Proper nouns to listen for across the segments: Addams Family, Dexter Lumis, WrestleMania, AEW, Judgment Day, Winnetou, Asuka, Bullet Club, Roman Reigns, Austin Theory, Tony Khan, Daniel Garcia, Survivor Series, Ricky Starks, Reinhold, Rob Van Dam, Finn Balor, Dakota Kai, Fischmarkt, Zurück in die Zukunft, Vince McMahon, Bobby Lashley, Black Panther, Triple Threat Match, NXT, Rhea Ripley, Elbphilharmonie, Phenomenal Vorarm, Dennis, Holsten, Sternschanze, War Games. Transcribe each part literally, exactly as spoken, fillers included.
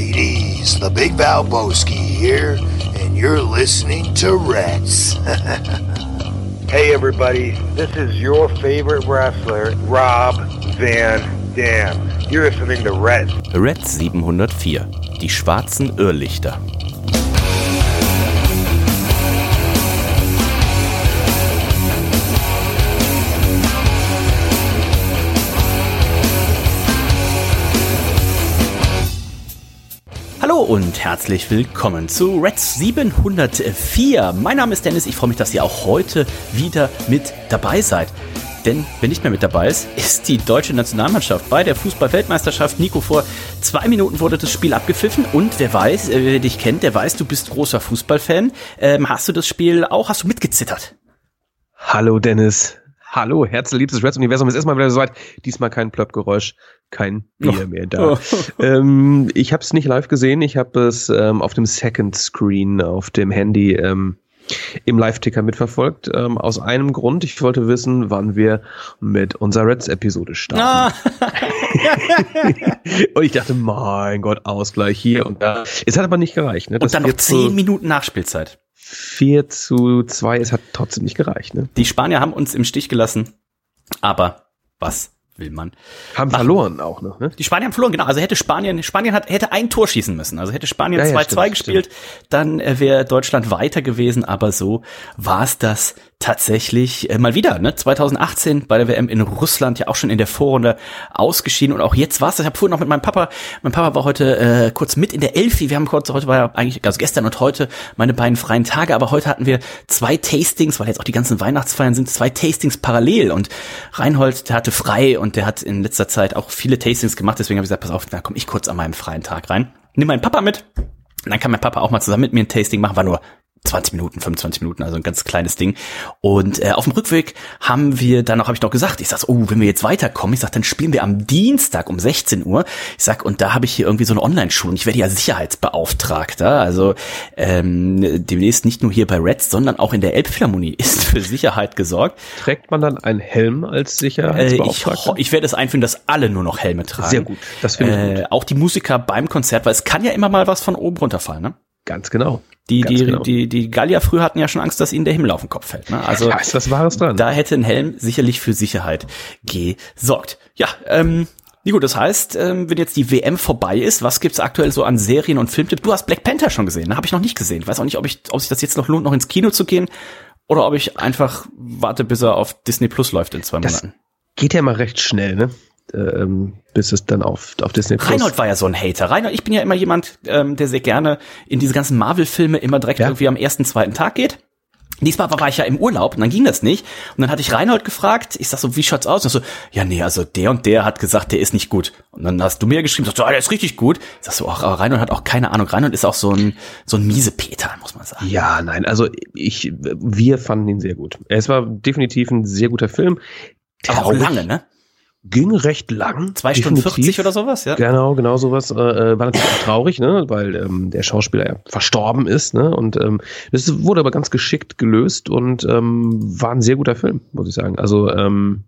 ladies, the big Balbozki here, and you're listening to Reds. Hey everybody, this is your favorite wrestler, Rob Van Dam. You're listening to Reds. Reds siebenhundertvier, die schwarzen Irrlichter. Hallo und herzlich willkommen zu Reds siebenhundertvier. Mein Name ist Dennis, ich freue mich, dass ihr auch heute wieder mit dabei seid. Denn wer nicht mehr mit dabei ist, ist die deutsche Nationalmannschaft. Bei der Fußball-Weltmeisterschaft, Nico, vor zwei Minuten wurde das Spiel abgepfiffen. Und wer weiß, wer dich kennt, der weiß, du bist großer Fußballfan. Ähm, hast du das Spiel auch, hast du mitgezittert? Hallo Dennis. Hallo, herzliebstes Reds-Universum. Es ist mal wieder soweit. Diesmal kein Plöpp-Geräusch, kein Bier oh. mehr da. Oh. Ähm, ich habe es nicht live gesehen. Ich habe es ähm, auf dem Second Screen, auf dem Handy ähm, im Live-Ticker mitverfolgt. Ähm, aus einem Grund. Ich wollte wissen, wann wir mit unserer Reds-Episode starten. Ah. Und ich dachte, mein Gott, Ausgleich hier und da. Es hat aber nicht gereicht. Ne? Und dann noch zehn Minuten Nachspielzeit. vier zu zwei, es hat trotzdem nicht gereicht. Ne? Die Spanier haben uns im Stich gelassen, aber was will man? Haben machen. Verloren auch noch, ne? Die Spanier haben verloren, genau. Also hätte Spanien, Spanien hat, hätte ein Tor schießen müssen. Also hätte Spanien zwei zu zwei ja, ja, gespielt, stimmt. Dann wäre Deutschland weiter gewesen, aber so war es das tatsächlich äh, mal wieder, ne? zwanzig achtzehn bei der W M in Russland, ja auch schon in der Vorrunde ausgeschieden und auch jetzt war's. Ich habe vorhin noch mit meinem Papa, mein Papa war heute äh, kurz mit in der Elfi, wir haben kurz, heute war ja eigentlich, also gestern und heute meine beiden freien Tage, aber heute hatten wir zwei Tastings, weil jetzt auch die ganzen Weihnachtsfeiern sind, zwei Tastings parallel und Reinhold, der hatte frei und der hat in letzter Zeit auch viele Tastings gemacht, deswegen habe ich gesagt, pass auf, da komme ich kurz an meinem freien Tag rein, nimm meinen Papa mit und dann kann mein Papa auch mal zusammen mit mir ein Tasting machen, war nur zwanzig Minuten, fünfundzwanzig Minuten, also ein ganz kleines Ding. Und äh, auf dem Rückweg haben wir dann noch, habe ich noch gesagt, ich sag, oh, wenn wir jetzt weiterkommen, ich sag, dann spielen wir am Dienstag um sechzehn Uhr. Ich sag, und da habe ich hier irgendwie so eine Online-Schule. Ich werde ja Sicherheitsbeauftragter, also ähm, demnächst nicht nur hier bei Reds, sondern auch in der Elbphilharmonie ist für Sicherheit gesorgt. Trägt man dann einen Helm als Sicherheitsbeauftragter? Äh, ich, ich werde es einführen, dass alle nur noch Helme tragen. Sehr gut, das finde ich äh, gut. Auch die Musiker beim Konzert, weil es kann ja immer mal was von oben runterfallen, ne? Ganz genau. Die, Ganz die, genau. die, die Gallier früher hatten ja schon Angst, dass ihnen der Himmel auf den Kopf fällt. Ne? Also, ja, ist was Wahres dran. Da hätte ein Helm sicherlich für Sicherheit gesorgt. Ja, ähm, Nico, das heißt, ähm, wenn jetzt die W M vorbei ist, was gibt's aktuell so an Serien und Filmtipps? Du hast Black Panther schon gesehen, ne? Habe ich noch nicht gesehen. Weiß auch nicht, ob ich, ob sich das jetzt noch lohnt, noch ins Kino zu gehen oder ob ich einfach warte, bis er auf Disney Plus läuft in zwei das Monaten. Geht ja mal recht schnell, ne? Ähm, bis es dann auf, auf Disney Plus. Reinhold war ja so ein Hater. Reinhold, ich bin ja immer jemand, ähm, der sehr gerne in diese ganzen Marvel-Filme immer direkt ja. irgendwie am ersten, zweiten Tag geht. Diesmal war ich ja im Urlaub und dann ging das nicht. Und dann hatte ich Reinhold gefragt, ich sag so, wie schaut's aus? Und so, ja nee, also der und der hat gesagt, der ist nicht gut. Und dann hast du mir geschrieben, sagst du, ah, der ist richtig gut. Ich sag so, ach, aber Reinhold hat auch keine Ahnung. Reinhold ist auch so ein, so ein Miesepeter, muss man sagen. Ja, nein, also ich, wir fanden ihn sehr gut. Es war definitiv ein sehr guter Film. Aber auch lange, ne? Ging recht lang. Zwei Stunden definitiv. vierzig oder sowas, ja. Genau, genau sowas. Äh, war natürlich auch traurig, ne, weil ähm, der Schauspieler ja verstorben ist, ne, und ähm, das wurde aber ganz geschickt gelöst und ähm, war ein sehr guter Film, muss ich sagen. Also ähm,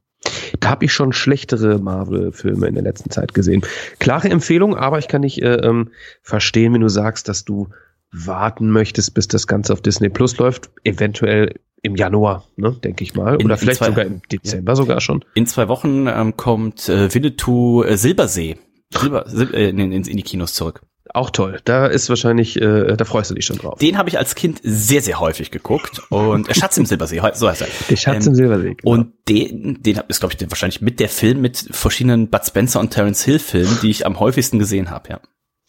da habe ich schon schlechtere Marvel-Filme in der letzten Zeit gesehen. Klare Empfehlung, aber ich kann nicht äh, ähm, verstehen, wenn du sagst, dass du warten möchtest, bis das Ganze auf Disney Plus läuft. Eventuell im Januar, ne, denke ich mal. Oder in, vielleicht in zwei, sogar im Dezember ja. sogar schon. In zwei Wochen ähm, kommt äh, Winnetou äh, Silbersee Silber, Sil- äh, in, in, in die Kinos zurück. Auch toll. Da ist wahrscheinlich, äh, da freust du dich schon drauf. Den habe ich als Kind sehr, sehr häufig geguckt. Und äh, Schatz im Silbersee, so heißt er. Der Schatz ähm, im Silbersee. Genau. Und den, den ist, glaube ich, den, wahrscheinlich mit der Film mit verschiedenen Bud Spencer und Terence Hill Filmen, die ich am häufigsten gesehen habe, ja.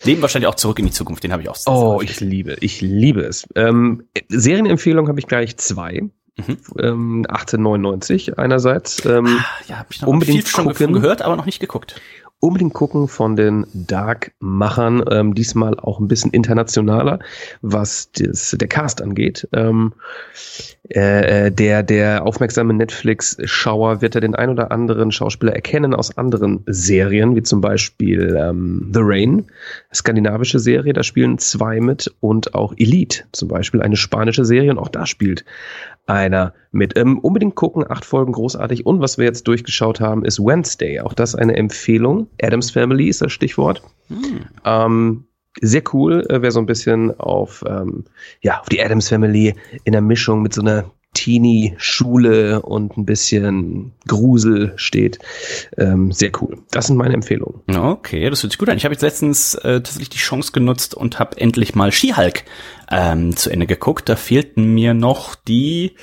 Leben wahrscheinlich auch zurück in die Zukunft, den habe ich auch. Oh, ich liebe, ich liebe es. Ähm, Serienempfehlung habe ich gleich zwei. Mhm. Ähm, achtzehn neunundneunzig einerseits. Ähm, ah, ja, habe ich noch unbedingt viel schon gucken, gehört, aber noch nicht geguckt. Unbedingt gucken von den Dark-Machern, ähm, diesmal auch ein bisschen internationaler, was das, der Cast angeht. Ähm, äh, der, der aufmerksame Netflix-Schauer wird ja den ein oder anderen Schauspieler erkennen aus anderen Serien, wie zum Beispiel ähm, The Rain, skandinavische Serie, da spielen zwei mit, und auch Elite, zum Beispiel eine spanische Serie, und auch da spielt einer mit. Ähm, unbedingt gucken, acht Folgen, großartig. Und was wir jetzt durchgeschaut haben, ist Wednesday. Auch das eine Empfehlung. Addams Family ist das Stichwort. Hm. Ähm, sehr cool, äh, wäre so ein bisschen auf, ähm, ja, auf die Addams Family in der Mischung mit so einer Teenie-Schule und ein bisschen Grusel steht. Ähm, sehr cool. Das sind meine Empfehlungen. Okay, das hört sich gut an. Ich habe jetzt letztens äh, tatsächlich die Chance genutzt und habe endlich mal She-Hulk ähm, zu Ende geguckt. Da fehlten mir noch die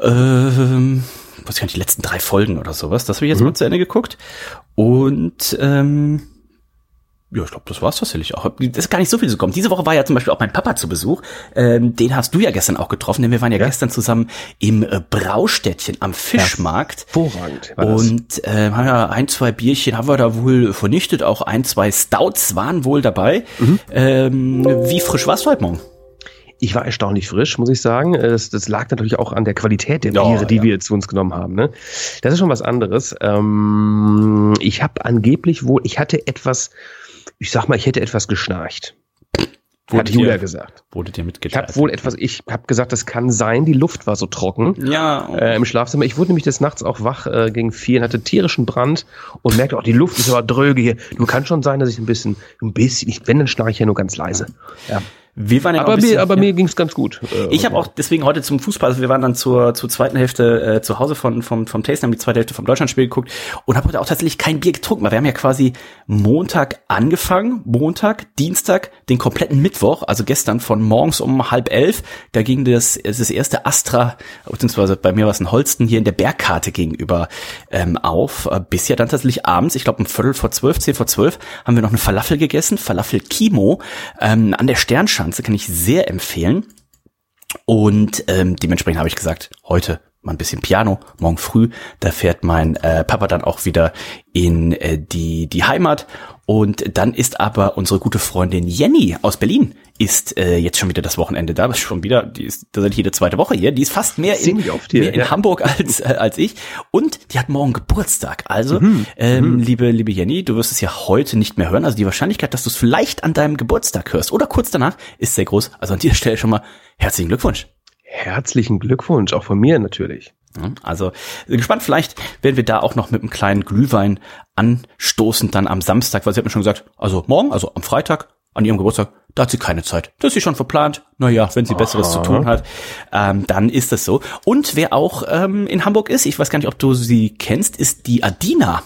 ähm, was kann ich, die letzten drei Folgen oder sowas. Das habe ich jetzt mhm. mal zu Ende geguckt. Und ähm, ja, ich glaube, das war's tatsächlich auch. Das ist gar nicht so viel zu kommen. Diese Woche war ja zum Beispiel auch mein Papa zu Besuch. Ähm, den hast du ja gestern auch getroffen, denn wir waren ja, ja. gestern zusammen im äh, Braustädtchen am Fischmarkt. Hervorragend war das. Und ähm, haben ja ein, zwei Bierchen haben wir da wohl vernichtet. Auch ein, zwei Stouts waren wohl dabei. Mhm. Ähm, wie frisch war's heute Morgen? Ich war erstaunlich frisch, muss ich sagen. Das, das lag natürlich auch an der Qualität der Biere, oh, die ja. wir zu uns genommen haben. Ne? Das ist schon was anderes. Ähm, ich habe angeblich wohl, ich hatte etwas... Ich sag mal, ich hätte etwas geschnarcht. Wurde hat Julia dir, gesagt. Wurde dir mitgeteilt. Ich habe wohl etwas, ich habe gesagt, das kann sein, die Luft war so trocken. Ja. Äh, im Schlafzimmer. Ich wurde nämlich des Nachts auch wach äh, gegen vier, hatte tierischen Brand und merkte auch, die Luft ist aber dröge hier. Nur kann schon sein, dass ich ein bisschen, ein bisschen, ich, wenn, dann schnarche ich ja nur ganz leise. Ja. Wir waren ja aber, bisschen, mir, aber ja. mir ging's ganz gut. Äh, ich habe auch deswegen heute zum Fußball, also wir waren dann zur, zur zweiten Hälfte äh, zu Hause von, vom, vom Taste, haben die zweite Hälfte vom Deutschlandspiel geguckt und habe heute auch tatsächlich kein Bier getrunken, weil wir haben ja quasi Montag angefangen, Montag, Dienstag, den kompletten Mittwoch, also gestern von morgens um halb elf, da ging das, das erste Astra, beziehungsweise bei mir war es ein Holsten, hier in der Bergkarte gegenüber ähm, auf, bis ja dann tatsächlich abends, ich glaube um Viertel vor zwölf, zehn vor zwölf, haben wir noch eine Falafel gegessen, Falafel Kimo, ähm, an der Sternschanze. Kann ich sehr empfehlen. Und ähm, dementsprechend habe ich gesagt, heute mal ein bisschen Piano, morgen früh, da fährt mein äh, Papa dann auch wieder in äh, die die Heimat. Und dann ist aber unsere gute Freundin Jenny aus Berlin, ist äh, jetzt schon wieder das Wochenende da, ist schon wieder, die ist tatsächlich jede zweite Woche hier, die ist fast mehr in, hier, mehr in ja. Hamburg als äh, als ich und die hat morgen Geburtstag, also mhm. Ähm, mhm. liebe liebe Jenny, du wirst es ja heute nicht mehr hören, also die Wahrscheinlichkeit, dass du es vielleicht an deinem Geburtstag hörst oder kurz danach, ist sehr groß, also an dieser Stelle schon mal herzlichen Glückwunsch. Herzlichen Glückwunsch, auch von mir natürlich. Also gespannt, vielleicht werden wir da auch noch mit einem kleinen Glühwein anstoßen dann am Samstag, weil sie hat mir schon gesagt, also morgen, also am Freitag, an ihrem Geburtstag, da hat sie keine Zeit. Das ist sie schon verplant. Naja, wenn sie Besseres Aha. zu tun hat, ähm, dann ist das so. Und wer auch ähm, in Hamburg ist, ich weiß gar nicht, ob du sie kennst, ist die Adina.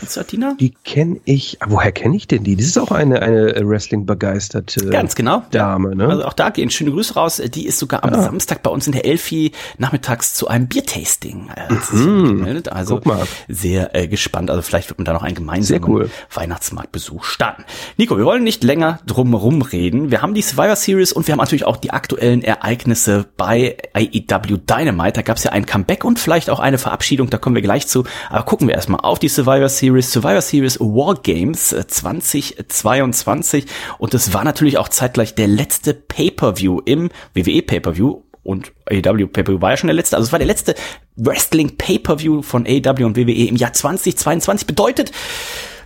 Kennst du Adina? Die kenne ich. Woher kenne ich denn die? Das ist auch eine, eine Wrestling-begeisterte Ganz genau. Dame. Ne? Also auch da gehen schöne Grüße raus. Die ist sogar am ah. Samstag bei uns in der Elfi nachmittags zu einem Biertasting. Mhm. Also Guck mal. sehr äh, gespannt. Also vielleicht wird man da noch einen gemeinsamen cool. Weihnachtsmarktbesuch starten. Nico, wir wollen nicht länger drumherum reden. Wir haben die Survivor Series und wir haben natürlich auch die aktuellen Ereignisse bei A E W Dynamite. Da gab es ja ein Comeback und vielleicht auch eine Verabschiedung. Da kommen wir gleich zu. Aber gucken wir erstmal auf die Survivor Series. Survivor Series War Games zwanzig zweiundzwanzig und das war natürlich auch zeitgleich der letzte Pay-Per-View im W W E Pay-Per-View und A E W Pay-Per-View war ja schon der letzte, also es war der letzte Wrestling Pay-Per-View von A E W und W W E im Jahr zwanzig zweiundzwanzig, bedeutet,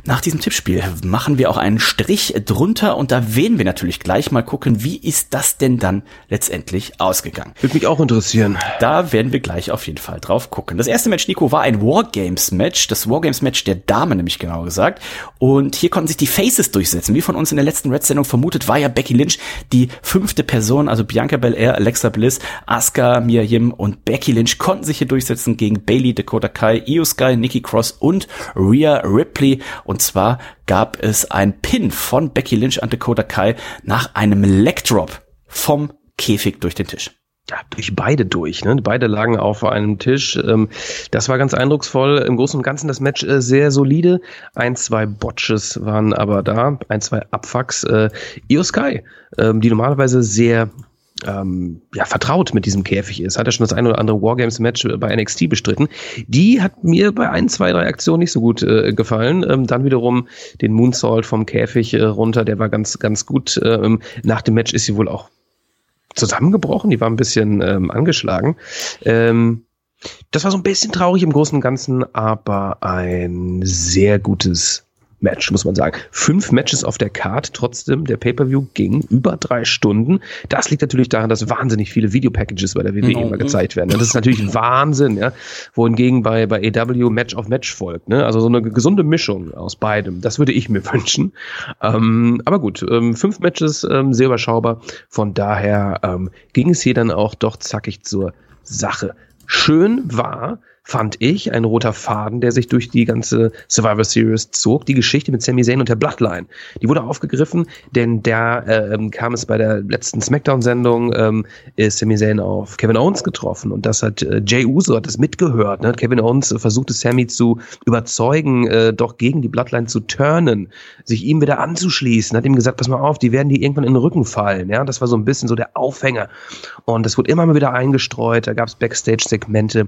nach diesem Tippspiel machen wir auch einen Strich drunter und da werden wir natürlich gleich mal gucken, wie ist das denn dann letztendlich ausgegangen. Würde mich auch interessieren. Da werden wir gleich auf jeden Fall drauf gucken. Das erste Match, Nico, war ein Wargames-Match, das Wargames-Match der Dame nämlich genau gesagt. Und hier konnten sich die Faces durchsetzen. Wie von uns in der letzten Reds-Sendung vermutet, war ja Becky Lynch die fünfte Person, also Bianca Belair, Alexa Bliss, Asuka, Mia Yim und Becky Lynch konnten sich hier durchsetzen gegen Bayley, Dakota Kai, Io Sky, Nikki Cross und Rhea Ripley. Und zwar gab es ein Pin von Becky Lynch an Dakota Kai nach einem Legdrop vom Käfig durch den Tisch. Ja, durch beide durch. Ne? Beide lagen auf einem Tisch. Das war ganz eindrucksvoll. Im Großen und Ganzen das Match sehr solide. Ein, zwei Botches waren aber da. Ein, zwei Abfucks. Io Sky, die normalerweise sehr... Ähm, ja, vertraut mit diesem Käfig ist. Hat er schon das ein oder andere Wargames-Match bei N X T bestritten. Die hat mir bei ein, zwei, drei Aktionen nicht so gut äh, gefallen. Ähm, dann wiederum den Moonsault vom Käfig äh, runter, der war ganz, ganz gut. Ähm, nach dem Match ist sie wohl auch zusammengebrochen. Die war ein bisschen ähm, angeschlagen. Ähm, das war so ein bisschen traurig im Großen und Ganzen, aber ein sehr gutes Match, muss man sagen. Fünf Matches auf der Card, trotzdem der Pay-Per-View ging über drei Stunden. Das liegt natürlich daran, dass wahnsinnig viele Video-Packages bei der W W E mhm. immer gezeigt werden. Und das ist natürlich Wahnsinn, ja, wohingegen bei, bei A E W Match auf Match folgt, ne? Also so eine gesunde Mischung aus beidem, das würde ich mir wünschen. Ähm, aber gut, ähm, fünf Matches, ähm, sehr überschaubar. Von daher ähm, ging es hier dann auch doch zackig zur Sache. Schön war, fand ich, ein roter Faden, der sich durch die ganze Survivor Series zog, die Geschichte mit Sami Zayn und der Bloodline. Die wurde aufgegriffen, denn da ähm, kam es bei der letzten Smackdown-Sendung, ähm, ist Sami Zayn auf Kevin Owens getroffen und das hat äh, Jey Uso hat das mitgehört, ne? Kevin Owens äh, versuchte Sami zu überzeugen, äh, doch gegen die Bloodline zu turnen, sich ihm wieder anzuschließen, hat ihm gesagt, pass mal auf, die werden dir irgendwann in den Rücken fallen, ja, das war so ein bisschen so der Aufhänger und das wurde immer mal wieder eingestreut, da gab es Backstage-Segmente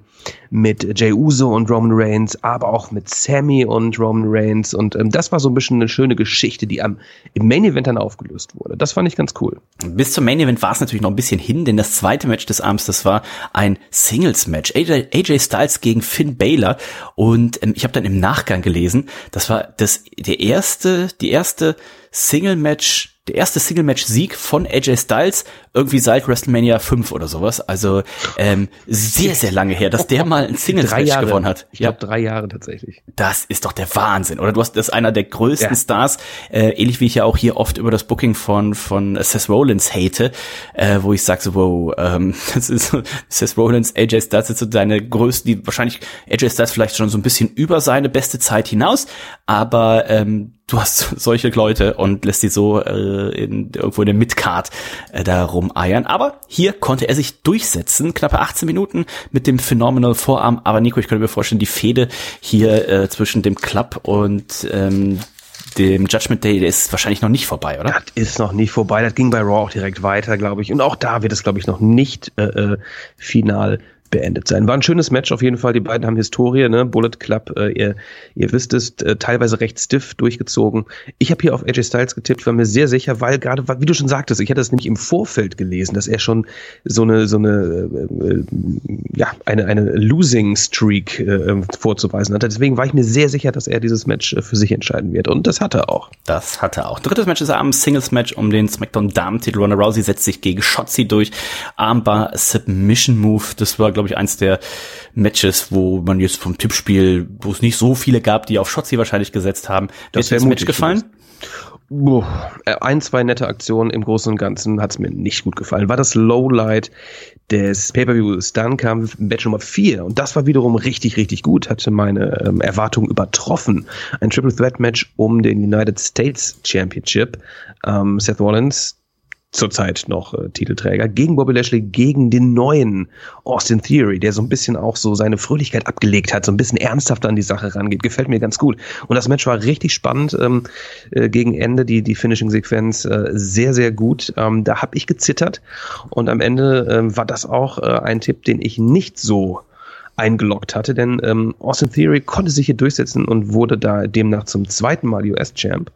mit Jey Uso und Roman Reigns, aber auch mit Sami und Roman Reigns und ähm, das war so ein bisschen eine schöne Geschichte, die am, im Main Event dann aufgelöst wurde. Das fand ich ganz cool. Bis zum Main Event war es natürlich noch ein bisschen hin, denn das zweite Match des Abends, das war ein Singles-Match. A J, A J Styles gegen Finn Balor und ähm, ich habe dann im Nachgang gelesen, das war das der erste, die erste Single-Match Der erste Single-Match-Sieg von A J Styles, irgendwie seit WrestleMania fünf oder sowas. Also ähm, sehr, sehr lange her, dass der mal ein Singles-Match gewonnen hat. Ich glaube, ja. drei Jahre tatsächlich. Das ist doch der Wahnsinn. Oder du hast, das ist einer der größten ja. Stars, äh, ähnlich wie ich ja auch hier oft über das Booking von von Seth Rollins hate, äh, wo ich sage so, wow, ähm, das ist so, Seth Rollins, A J Styles sind so deine größten, die wahrscheinlich A J Styles vielleicht schon so ein bisschen über seine beste Zeit hinaus, aber ähm, du hast solche Leute und lässt die so äh, in, irgendwo in der Midcard äh, da rumeiern. Aber hier konnte er sich durchsetzen. Knappe achtzehn Minuten mit dem Phenomenal Vorarm. Aber Nico, ich könnte mir vorstellen, die Fehde hier äh, zwischen dem Club und ähm, dem Judgment Day, der ist wahrscheinlich noch nicht vorbei, oder? Das ist noch nicht vorbei. Das ging bei Raw auch direkt weiter, glaube ich. Und auch da wird es, glaube ich, noch nicht äh, äh, final beendet sein. War ein schönes Match auf jeden Fall. Die beiden haben Historie, ne? Bullet Club, äh, ihr, ihr wisst es, äh, teilweise recht stiff durchgezogen. Ich habe hier auf A J Styles getippt, war mir sehr sicher, weil gerade, wie du schon sagtest, ich hatte es nämlich im Vorfeld gelesen, dass er schon so eine, so eine, äh, ja, eine, eine Losing Streak äh, vorzuweisen hatte. Deswegen war ich mir sehr sicher, dass er dieses Match äh, für sich entscheiden wird. Und das hat er auch. Das hat er auch. Drittes Match des Abends, Singles Match um den Smackdown-Damen-Titel. Ronda Rousey setzt sich gegen Shotzi durch. Armbar Submission Move. Das war, glaube ich, eins der Matches, wo man jetzt vom Tippspiel, wo es nicht so viele gab, die auf Shotzi wahrscheinlich gesetzt haben. Wird dir das Match gefallen? Boah, ein, zwei nette Aktionen, im Großen und Ganzen hat es mir nicht gut gefallen. War das Lowlight des Pay-Per-Views. Dann kam Match Nummer vier und das war wiederum richtig, richtig gut, hatte meine ähm, Erwartungen übertroffen. Ein Triple Threat Match um den United States Championship. Ähm, Seth Rollins, zurzeit noch äh, Titelträger, gegen Bobby Lashley, gegen den neuen Austin Theory, der so ein bisschen auch so seine Fröhlichkeit abgelegt hat, so ein bisschen ernsthafter an die Sache rangeht. Gefällt mir ganz gut. Und das Match war richtig spannend. Ähm, äh, gegen Ende die die Finishing-Sequenz äh, sehr, sehr gut. Ähm, da habe ich gezittert. Und am Ende äh, war das auch äh, ein Tipp, den ich nicht so eingeloggt hatte, denn ähm, Austin Theory konnte sich hier durchsetzen und wurde da demnach zum zweiten Mal U S-Champ.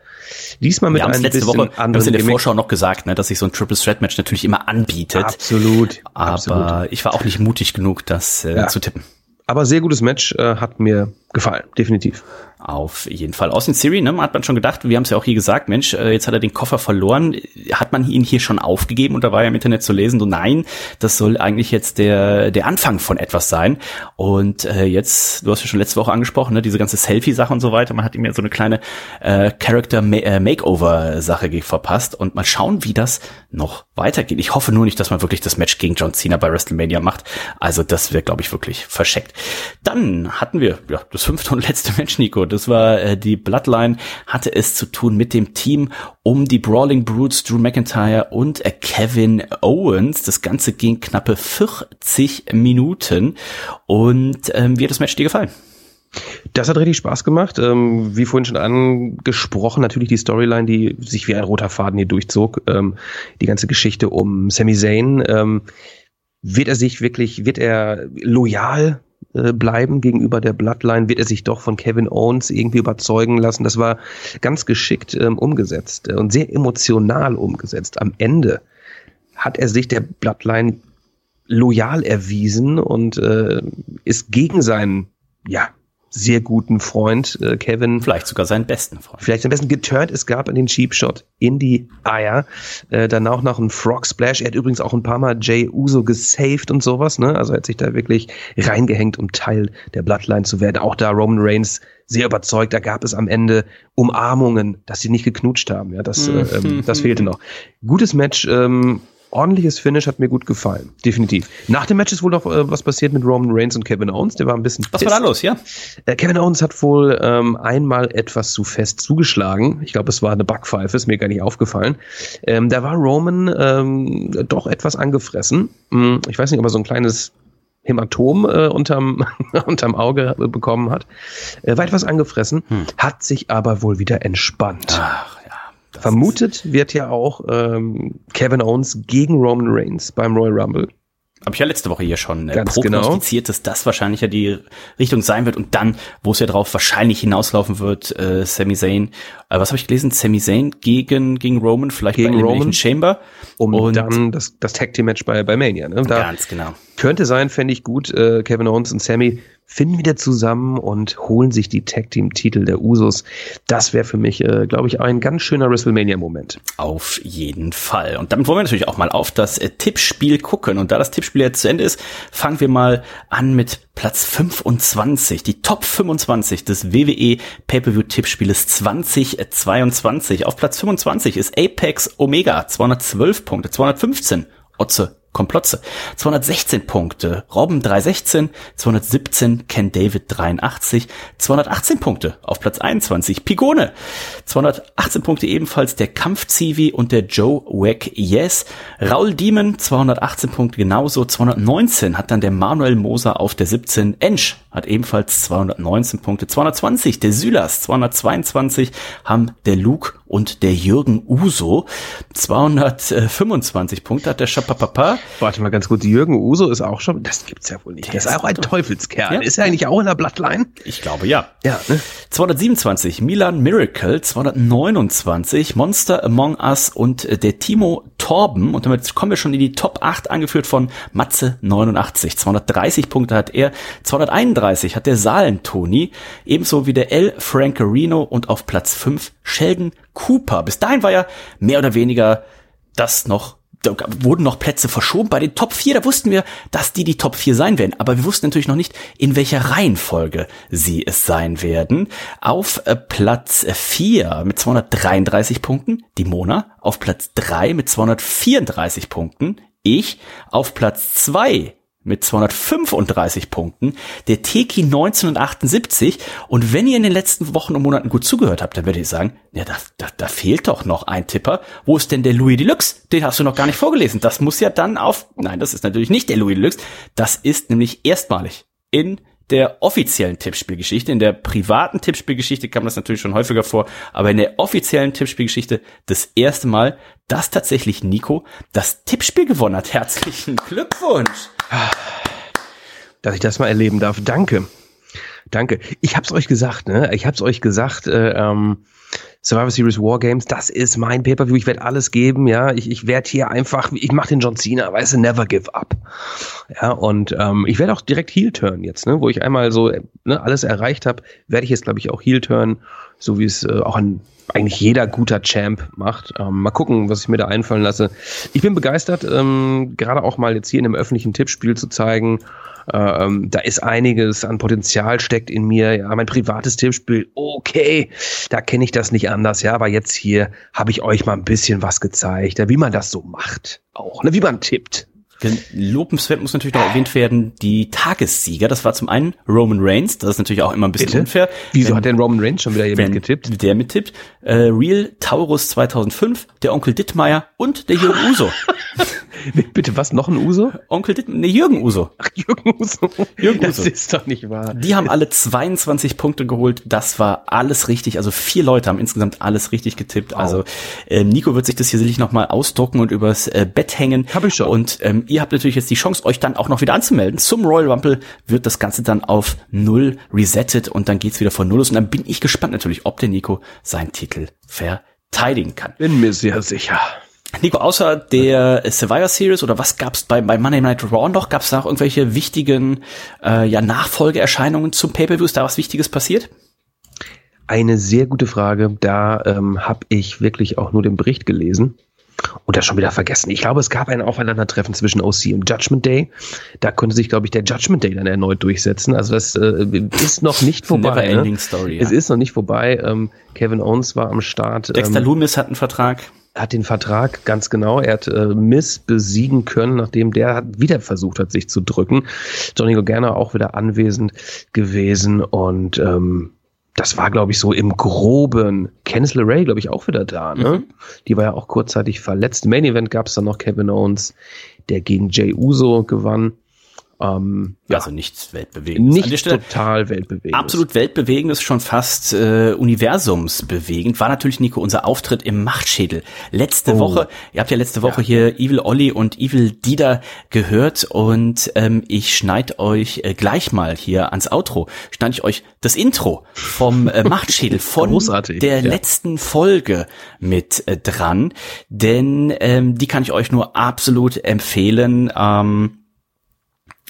Diesmal mit einem bisschen anderen Gimmick. Wir haben es in der Vorschau noch gesagt, ne, dass sich so ein Triple-Threat-Match natürlich immer anbietet. Absolut. Aber absolut. Ich war auch nicht mutig genug, das äh, ja. zu tippen. Aber sehr gutes Match, äh, hat mir gefallen, definitiv. Auf jeden Fall. Austin Theory, ne, hat man schon gedacht, wir haben es ja auch hier gesagt, Mensch, äh, jetzt hat er den Koffer verloren. Hat man ihn hier schon aufgegeben? Und da war ja im Internet zu lesen, so nein, das soll eigentlich jetzt der der Anfang von etwas sein. Und äh, jetzt, du hast ja schon letzte Woche angesprochen, ne, diese ganze Selfie-Sache und so weiter. Man hat ihm ja so eine kleine äh, Character-Makeover-Sache verpasst. Und mal schauen, wie das noch weitergeht. Ich hoffe nur nicht, dass man wirklich das Match gegen John Cena bei WrestleMania macht. Also das wäre, glaube ich, wirklich verscheckt. Dann hatten wir ja das fünfte und letzte Match, Nico. Das war äh, die Bloodline, hatte es zu tun mit dem Team um die Brawling Brutes, Drew McIntyre und äh, Kevin Owens. Das Ganze ging knappe vierzig Minuten. Und ähm, wie hat das Match dir gefallen? Das hat richtig Spaß gemacht. Ähm, wie vorhin schon angesprochen, natürlich die Storyline, die sich wie ein roter Faden hier durchzog. Ähm, die ganze Geschichte um Sami Zayn. Ähm, wird er sich wirklich, wird er loyal bleiben gegenüber der Bloodline, wird er sich doch von Kevin Owens irgendwie überzeugen lassen. Das war ganz geschickt ähm, umgesetzt und sehr emotional umgesetzt. Am Ende hat er sich der Bloodline loyal erwiesen und äh, ist gegen seinen, ja, sehr guten Freund äh, Kevin. Vielleicht sogar seinen besten Freund. Vielleicht seinen besten geturnt. Es gab den Cheap Shot in die Eier. Äh, danach noch einen Frog Splash. Er hat übrigens auch ein paar Mal Jey Uso gesaved und sowas, ne? Also er hat sich da wirklich reingehängt, um Teil der Bloodline zu werden. Auch da Roman Reigns sehr überzeugt. Da gab es am Ende Umarmungen, dass sie nicht geknutscht haben. Ja, das, äh, ähm, das fehlte noch. Gutes Match, ähm, ordentliches Finish, hat mir gut gefallen. Definitiv. Nach dem Match ist wohl noch äh, was passiert mit Roman Reigns und Kevin Owens. Der war ein bisschen Was pissed. War da los, ja? Äh, Kevin Owens hat wohl ähm, einmal etwas zu fest zugeschlagen. Ich glaube, es war eine Backpfeife, ist mir gar nicht aufgefallen. Ähm, da war Roman ähm, doch etwas angefressen. Hm, ich weiß nicht, ob er so ein kleines Hämatom äh, unterm, unterm Auge bekommen hat. Äh, war etwas angefressen, hm. hat sich aber wohl wieder entspannt. Ach, ja. Das Vermutet wird ja auch ähm, Kevin Owens gegen Roman Reigns beim Royal Rumble. Habe ich ja letzte Woche hier schon äh, prognostiziert, genau, dass das wahrscheinlich ja die Richtung sein wird. Und dann, wo es ja drauf wahrscheinlich hinauslaufen wird, äh, Sami Zayn. Äh, was habe ich gelesen? Sami Zayn gegen gegen Roman, vielleicht gegen bei Elimination Chamber. Um und dann das, das Tag-Team-Match bei, bei Mania. Ne? Da ganz genau. Könnte sein, fände ich gut. Äh, Kevin Owens und Sami finden wieder zusammen und holen sich die Tag-Team-Titel der Usos. Das wäre für mich, äh, glaube ich, ein ganz schöner WrestleMania-Moment. Auf jeden Fall. Und damit wollen wir natürlich auch mal auf das äh, Tippspiel gucken. Und da das Tippspiel jetzt zu Ende ist, fangen wir mal an mit Platz fünfundzwanzig. Die Top fünfundzwanzig des W W E Pay-Per-View-Tippspieles zweitausendzweiundzwanzig. Auf Platz fünfundzwanzig ist Apex Omega, zweihundertzwölf Punkte, zweihundertfünfzehn Otze Komplotze, zweihundertsechzehn Punkte, Robben dreihundertsechzehn, zweihundertsiebzehn, Ken David dreiundachtzig, zweihundertachtzehn Punkte auf Platz einundzwanzig, Pigone, zweihundertachtzehn Punkte ebenfalls, der Kampf-Zivi und der Joe Wack Yes, Raul Diemen zweihundertachtzehn Punkte genauso, zweihundertneunzehn hat dann der Manuel Moser auf der siebzehn, Ensch hat ebenfalls zweihundertneunzehn Punkte, zweihundertzwanzig, der Sylas, zweihundertzweiundzwanzig haben der Luke und der Jürgen Uso, zweihundertfünfundzwanzig Punkte hat der Schapapapa. Warte mal ganz kurz, Jürgen Uso ist auch schon, das gibt's ja wohl nicht. Der, der ist auch ein Teufelskerl. Ja. Ist er eigentlich auch in der Bloodline? Ich glaube, ja. Ja, ne? zweihundertsiebenundzwanzig, Milan Miracle, zweihundertneunundzwanzig, Monster Among Us und der Timo Torben. Und damit kommen wir schon in die Top acht, angeführt von Matze neunundachtzig. zweihundertdreißig Punkte hat er, zweihunderteinunddreißig hat der Saalen-Toni, ebenso wie der L. Frankerino und auf Platz fünf Sheldon Cooper. Bis dahin war ja mehr oder weniger das noch, da wurden noch Plätze verschoben. Bei den Top vier, da wussten wir, dass die die Top vier sein werden. Aber wir wussten natürlich noch nicht, in welcher Reihenfolge sie es sein werden. Auf Platz vier mit zweihundertdreiunddreißig Punkten, die Mona. Auf Platz drei mit zweihundertvierunddreißig Punkten, ich. Auf Platz zwei mit zweihundertfünfunddreißig Punkten, der Teki neunzehnhundertachtundsiebzig. Und wenn ihr in den letzten Wochen und Monaten gut zugehört habt, dann würde ich sagen, ja, da, da, da fehlt doch noch ein Tipper. Wo ist denn der Louis Deluxe? Den hast du noch gar nicht vorgelesen. Das muss ja dann auf, nein, das ist natürlich nicht der Louis Deluxe. Das ist nämlich erstmalig in der offiziellen Tippspielgeschichte. In der privaten Tippspielgeschichte kam das natürlich schon häufiger vor, aber in der offiziellen Tippspielgeschichte das erste Mal, dass tatsächlich Nico das Tippspiel gewonnen hat. Herzlichen Glückwunsch! Dass ich das mal erleben darf. Danke. Danke. Ich hab's euch gesagt, ne? Ich hab's euch gesagt, äh, ähm, Survivor Series War Games, das ist mein Pay-Per-View, ich werde alles geben, ja, ich, ich werde hier einfach, ich mache den John Cena, weißt du, never give up, ja, und ähm, ich werde auch direkt Heel-Turn jetzt, ne, wo ich einmal so ne, alles erreicht habe, werde ich jetzt, glaube ich, auch Heel-Turn, so wie es äh, auch ein, eigentlich jeder guter Champ macht, ähm, mal gucken, was ich mir da einfallen lasse. Ich bin begeistert, ähm, gerade auch mal jetzt hier in einem öffentlichen Tippspiel zu zeigen, ähm, da ist einiges an Potenzial steckt in mir, ja, mein privates Tippspiel, okay, da kenne ich das nicht anders, ja, aber jetzt hier habe ich euch mal ein bisschen was gezeigt, wie man das so macht, auch, ne, wie man tippt. Lobenswert muss natürlich noch erwähnt werden, die Tagessieger, das war zum einen Roman Reigns, das ist natürlich auch immer ein bisschen Bitte? unfair. Wieso wenn, hat denn Roman Reigns schon wieder jemand getippt? Der mittippt. Äh, Real Taurus zweitausendfünf, der Onkel Dittmeier und der Jürgen Uso. Bitte, was, noch ein Uso? Onkel Dittmeier, nee, Jürgen Uso. Ach, Jürgen Uso. Jürgen Uso. Das ist doch nicht wahr. Die haben alle zweiundzwanzig Punkte geholt, das war alles richtig, also vier Leute haben insgesamt alles richtig getippt, wow. Also äh, Nico wird sich das hier sicherlich nochmal ausdrucken und übers äh, Bett hängen. Hab ich schon. Und ähm, ihr habt natürlich jetzt die Chance, euch dann auch noch wieder anzumelden. Zum Royal Rumble wird das Ganze dann auf null resettet und dann geht's wieder von null los. Und dann bin ich gespannt natürlich, ob der Nico seinen Titel verteidigen kann. Bin mir sehr sicher. Nico, außer der Survivor Series oder was gab's bei, bei Monday Night Raw noch? Gab's da auch irgendwelche wichtigen äh, ja, Nachfolgeerscheinungen zum Pay-Per-View? Ist da was Wichtiges passiert? Eine sehr gute Frage. Da ähm, habe ich wirklich auch nur den Bericht gelesen und das schon wieder vergessen. Ich glaube, es gab ein Aufeinandertreffen zwischen O C und Judgment Day. Da könnte sich, glaube ich, der Judgment Day dann erneut durchsetzen. Also das äh, ist noch nicht vorbei. Never-ending Story, ja. Es ist noch nicht vorbei. Ähm, Kevin Owens war am Start. Dexter ähm, Lumis hat einen Vertrag. Hat den Vertrag, ganz genau. Er hat äh, Miss besiegen können, nachdem der hat wieder versucht hat, sich zu drücken. Johnny Gargano auch wieder anwesend gewesen und ähm, das war, glaube ich, so im Groben. Candice LeRae, glaube ich, auch wieder da, ne? Mhm. Die war ja auch kurzzeitig verletzt. Im Main Event gab es dann noch Kevin Owens, der gegen Jey Uso gewann. Ähm, also ja, nichts Weltbewegendes. Nicht Stelle, total Weltbewegendes. Absolut Weltbewegendes, schon fast äh, universumsbewegend, war natürlich, Nico, unser Auftritt im Machtschädel. Letzte oh. Woche, ihr habt ja letzte Woche ja. hier Evil Olli und Evil Dida gehört und ähm, ich schneide euch äh, gleich mal hier ans Outro, schneide ich euch das Intro vom äh, Machtschädel von Großartig, der ja. letzten Folge mit äh, dran, denn ähm, die kann ich euch nur absolut empfehlen. ähm,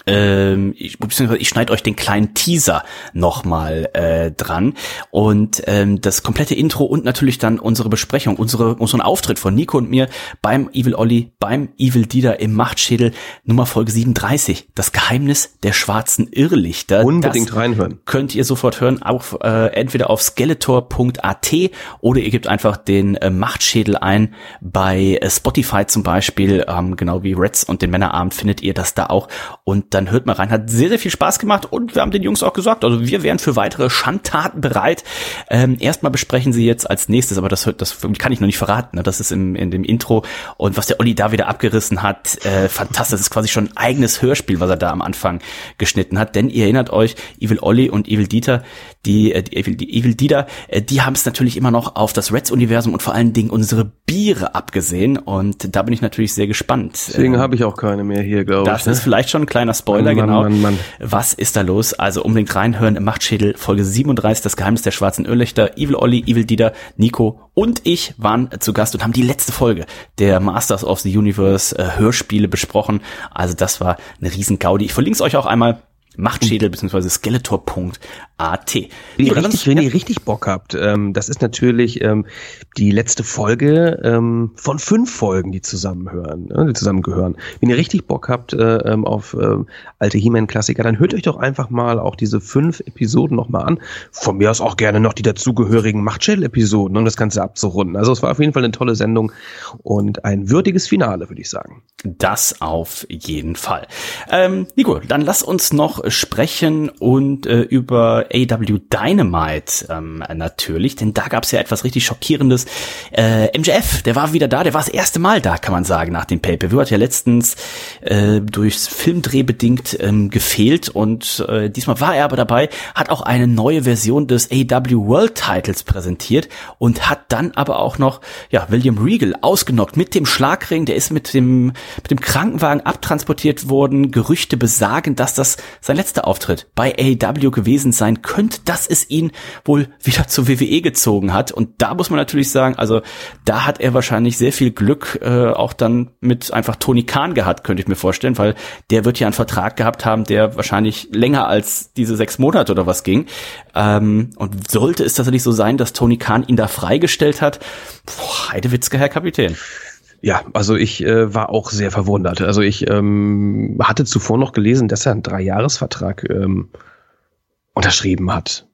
Ähm, ich, ich schneide euch den kleinen Teaser nochmal äh, dran und ähm, das komplette Intro und natürlich dann unsere Besprechung, unsere unseren Auftritt von Nico und mir beim Evil Olli, beim Evil Dida im Machtschädel, Nummer Folge siebenunddreißig, das Geheimnis der schwarzen Irrlichter. Unbedingt das reinhören. Könnt ihr sofort hören, auf, äh, entweder auf skeletor punkt a t oder ihr gebt einfach den äh, Machtschädel ein bei äh, Spotify zum Beispiel, ähm, genau wie Reds und den Männerabend findet ihr das da auch und dann hört mal rein. Hat sehr, sehr viel Spaß gemacht und wir haben den Jungs auch gesagt, also wir wären für weitere Schandtaten bereit. Ähm, erstmal besprechen sie jetzt als nächstes, aber das, das kann ich noch nicht verraten. Ne? Das ist im, in dem Intro und was der Olli da wieder abgerissen hat, äh, fantastisch. Das ist quasi schon ein eigenes Hörspiel, was er da am Anfang geschnitten hat, denn ihr erinnert euch, Evil Olli und Evil Dieter, die, äh, die, Evil, die Evil Dieter, äh, die haben es natürlich immer noch auf das Reds-Universum und vor allen Dingen unsere Biere abgesehen und da bin ich natürlich sehr gespannt. Deswegen ähm, habe ich auch keine mehr hier, glaube ich. Das ne? ist vielleicht schon ein kleiner Spoiler, Mann, genau. Mann, Mann. Was ist da los? Also unbedingt reinhören im Machtschädel, Folge siebenunddreißig, das Geheimnis der schwarzen Irrlichter. Evil Olli, Evil Dieter, Nico und ich waren zu Gast und haben die letzte Folge der Masters of the Universe äh, Hörspiele besprochen. Also das war eine riesen Gaudi. Ich verlinke es euch auch einmal. Machtschädel bzw. skeletor punkt a t. Wenn ihr richtig, wenn ihr richtig Bock habt, ähm, das ist natürlich ähm, die letzte Folge ähm, von fünf Folgen, die zusammenhören, äh, die zusammengehören. Wenn ihr richtig Bock habt äh, auf äh, alte He-Man-Klassiker, dann hört euch doch einfach mal auch diese fünf Episoden nochmal an. Von mir aus auch gerne noch die dazugehörigen Machtschädel-Episoden, um das Ganze abzurunden. Also es war auf jeden Fall eine tolle Sendung und ein würdiges Finale, würde ich sagen. Das auf jeden Fall. Ähm, Nico, dann lass uns noch sprechen und äh, über A E W Dynamite ähm, natürlich, denn da gab es ja etwas richtig Schockierendes. Äh, M J F, der war wieder da, der war das erste Mal da, kann man sagen, nach dem Pay-Per-View. Hat ja letztens äh, durchs Filmdreh bedingt ähm, gefehlt und äh, diesmal war er aber dabei, hat auch eine neue Version des A E W World Titles präsentiert und hat dann aber auch noch ja William Regal ausgenockt mit dem Schlagring. Der ist mit dem, mit dem Krankenwagen abtransportiert worden. Gerüchte besagen, dass das sein letzter Auftritt bei A E W gewesen sein könnte, dass es ihn wohl wieder zur W W E gezogen hat. Und da muss man natürlich sagen, also da hat er wahrscheinlich sehr viel Glück äh, auch dann mit einfach Tony Khan gehabt, könnte ich mir vorstellen, weil der wird ja einen Vertrag gehabt haben, der wahrscheinlich länger als diese sechs Monate oder was ging. Ähm, und sollte es tatsächlich so sein, dass Tony Khan ihn da freigestellt hat, boah, Heidewitzke, Herr Kapitän. Ja, also ich äh, war auch sehr verwundert. Also ich ähm, hatte zuvor noch gelesen, dass er einen Dreijahresvertrag ähm, unterschrieben hat.